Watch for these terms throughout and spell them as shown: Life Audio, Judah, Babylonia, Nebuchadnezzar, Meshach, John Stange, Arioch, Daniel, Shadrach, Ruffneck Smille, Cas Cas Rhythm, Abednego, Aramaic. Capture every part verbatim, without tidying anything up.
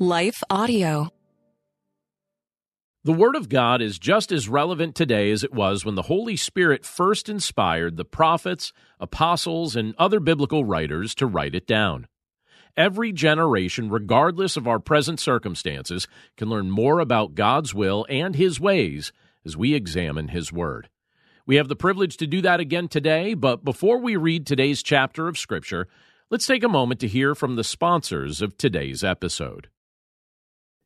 Life Audio. The Word of God is just as relevant today as it was when the Holy Spirit first inspired the prophets, apostles, and other biblical writers to write it down. Every generation, regardless of our present circumstances, can learn more about God's will and His ways as we examine His Word. We have the privilege to do that again today, but before we read today's chapter of Scripture, let's take a moment to hear from the sponsors of today's episode.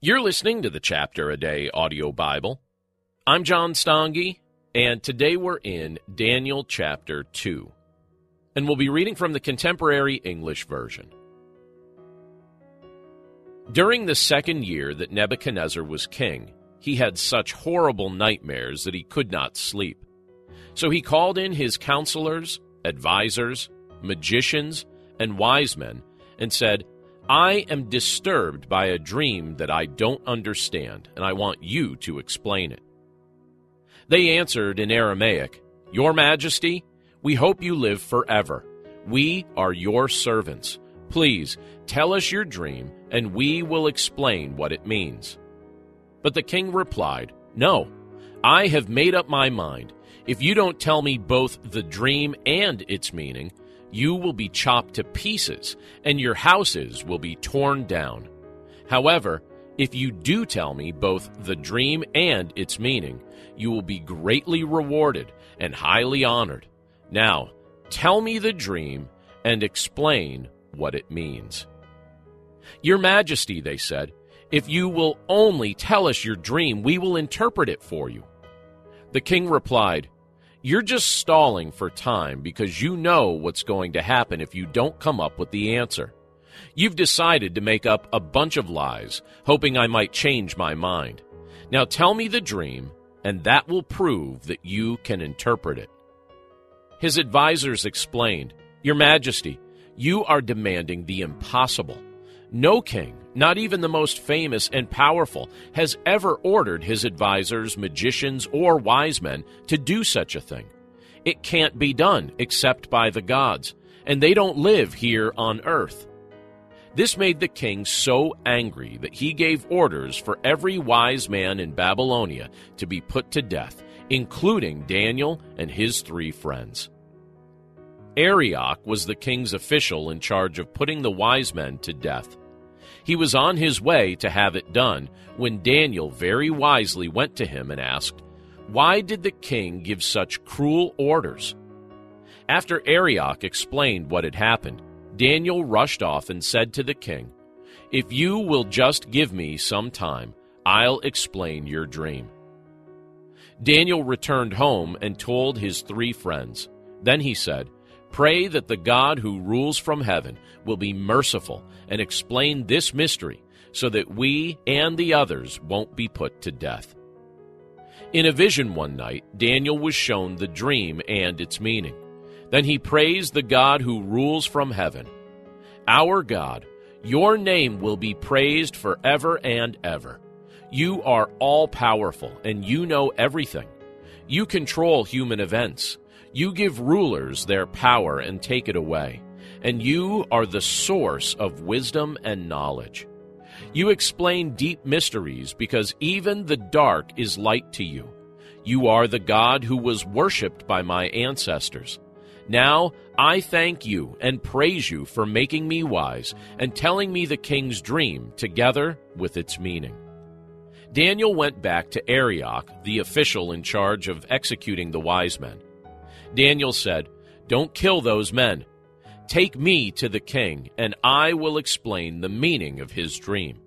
You're listening to the Chapter a Day Audio Bible. I'm John Stange, and today we're in Daniel chapter two. And we'll be reading from the Contemporary English Version. During the second year that Nebuchadnezzar was king, he had such horrible nightmares that he could not sleep. So he called in his counselors, advisors, magicians, and wise men, and said, I am disturbed by a dream that I don't understand, and I want you to explain it. They answered in Aramaic, Your Majesty, we hope you live forever. We are your servants. Please tell us your dream, and we will explain what it means. But the king replied, No, I have made up my mind. If you don't tell me both the dream and its meaning, you will be chopped to pieces, and your houses will be torn down. However, if you do tell me both the dream and its meaning, you will be greatly rewarded and highly honored. Now, tell me the dream and explain what it means. Your Majesty, they said, if you will only tell us your dream, we will interpret it for you. The king replied, You're just stalling for time because you know what's going to happen if you don't come up with the answer. You've decided to make up a bunch of lies, hoping I might change my mind. Now tell me the dream, and that will prove that you can interpret it. His advisors explained, Your Majesty, you are demanding the impossible. No king, not even the most famous and powerful, has ever ordered his advisors, magicians, or wise men to do such a thing. It can't be done except by the gods, and they don't live here on earth. This made the king so angry that he gave orders for every wise man in Babylonia to be put to death, including Daniel and his three friends. Arioch was the king's official in charge of putting the wise men to death. He was on his way to have it done when Daniel very wisely went to him and asked, Why did the king give such cruel orders? After Arioch explained what had happened, Daniel rushed off and said to the king, If you will just give me some time, I'll explain your dream. Daniel returned home and told his three friends. Then he said, Pray that the God who rules from heaven will be merciful and explain this mystery so that we and the others won't be put to death. In a vision one night, Daniel was shown the dream and its meaning. Then he praised the God who rules from heaven. Our God, your name will be praised forever and ever. You are all-powerful, and you know everything. You control human events. You give rulers their power and take it away. And you are the source of wisdom and knowledge. You explain deep mysteries because even the dark is light to you. You are the God who was worshipped by my ancestors. Now I thank you and praise you for making me wise and telling me the king's dream together with its meaning. Daniel went back to Arioch, the official in charge of executing the wise men. Daniel said, "Don't kill those men. Take me to the king, and I will explain the meaning of his dream."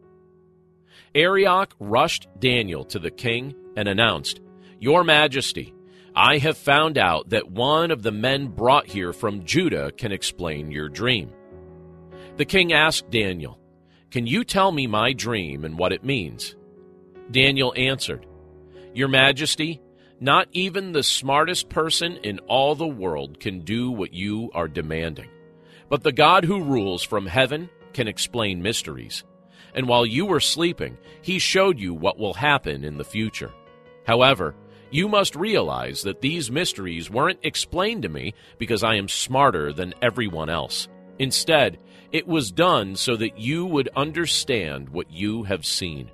Arioch rushed Daniel to the king and announced, "Your Majesty, I have found out that one of the men brought here from Judah can explain your dream." The king asked Daniel, "Can you tell me my dream and what it means?" Daniel answered, "Your Majesty, not even the smartest person in all the world can do what you are demanding. But the God who rules from heaven can explain mysteries. And while you were sleeping, he showed you what will happen in the future. However, you must realize that these mysteries weren't explained to me because I am smarter than everyone else. Instead, it was done so that you would understand what you have seen.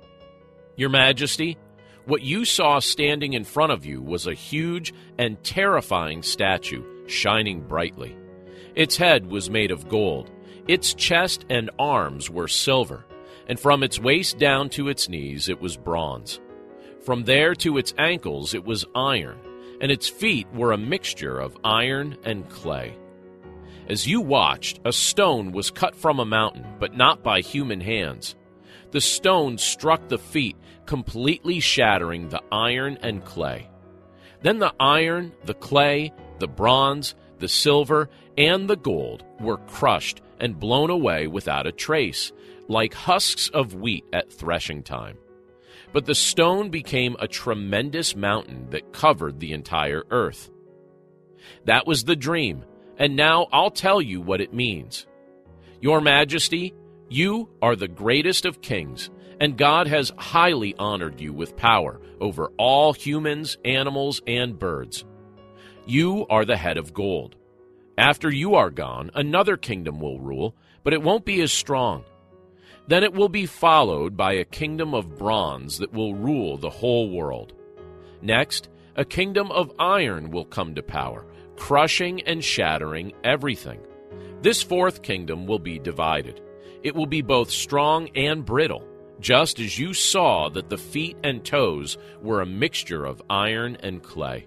Your Majesty, what you saw standing in front of you was a huge and terrifying statue shining brightly. Its head was made of gold, its chest and arms were silver, and from its waist down to its knees it was bronze. From there to its ankles it was iron, and its feet were a mixture of iron and clay. As you watched, a stone was cut from a mountain, but not by human hands. The stone struck the feet, completely shattering the iron and clay. Then the iron, the clay, the bronze, the silver, and the gold were crushed and blown away without a trace, like husks of wheat at threshing time. But the stone became a tremendous mountain that covered the entire earth. That was the dream, and now I'll tell you what it means. Your Majesty, you are the greatest of kings, and God has highly honored you with power over all humans, animals, and birds. You are the head of gold. After you are gone, another kingdom will rule, but it won't be as strong. Then it will be followed by a kingdom of bronze that will rule the whole world. Next, a kingdom of iron will come to power, crushing and shattering everything. This fourth kingdom will be divided. It will be both strong and brittle, just as you saw that the feet and toes were a mixture of iron and clay.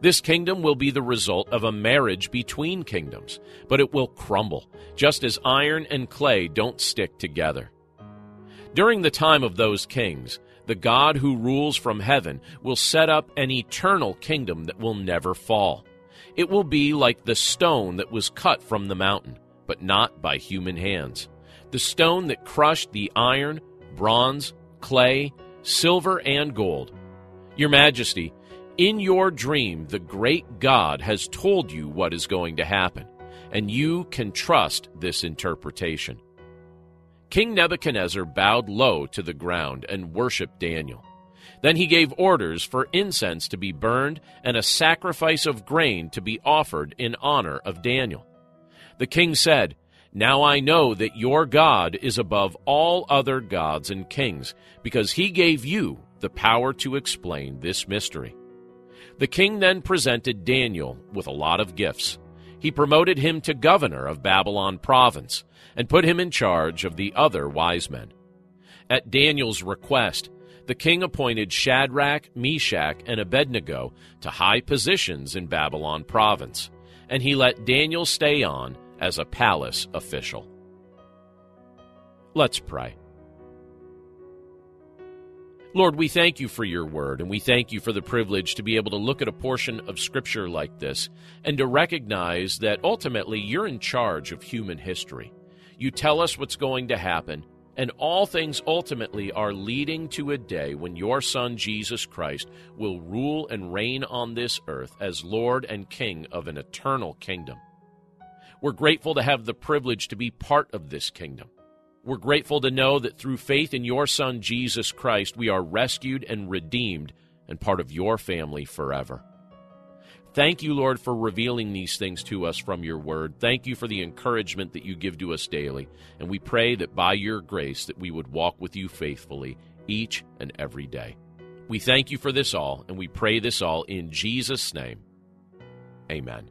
This kingdom will be the result of a marriage between kingdoms, but it will crumble, just as iron and clay don't stick together. During the time of those kings, the God who rules from heaven will set up an eternal kingdom that will never fall. It will be like the stone that was cut from the mountain, but not by human hands. The stone that crushed the iron, bronze, clay, silver, and gold. Your Majesty, in your dream, the great God has told you what is going to happen, and you can trust this interpretation." King Nebuchadnezzar bowed low to the ground and worshipped Daniel. Then he gave orders for incense to be burned and a sacrifice of grain to be offered in honor of Daniel. The king said, "Now I know that your God is above all other gods and kings, because he gave you the power to explain this mystery." The king then presented Daniel with a lot of gifts. He promoted him to governor of Babylon province and put him in charge of the other wise men. At Daniel's request, the king appointed Shadrach, Meshach, and Abednego to high positions in Babylon province, and he let Daniel stay on as a palace official. Let's pray. Lord, we thank you for your word, and we thank you for the privilege to be able to look at a portion of Scripture like this and to recognize that ultimately you're in charge of human history. You tell us what's going to happen, And all things ultimately are leading to a day when your Son, Jesus Christ, will rule and reign on this earth as Lord and King of an eternal kingdom. We're grateful to have the privilege to be part of this kingdom. We're grateful to know that through faith in your Son, Jesus Christ, we are rescued and redeemed and part of your family forever. Thank you, Lord, for revealing these things to us from your word. Thank you for the encouragement that you give to us daily. And we pray that by your grace that we would walk with you faithfully each and every day. We thank you for this all, and we pray this all in Jesus' name. Amen.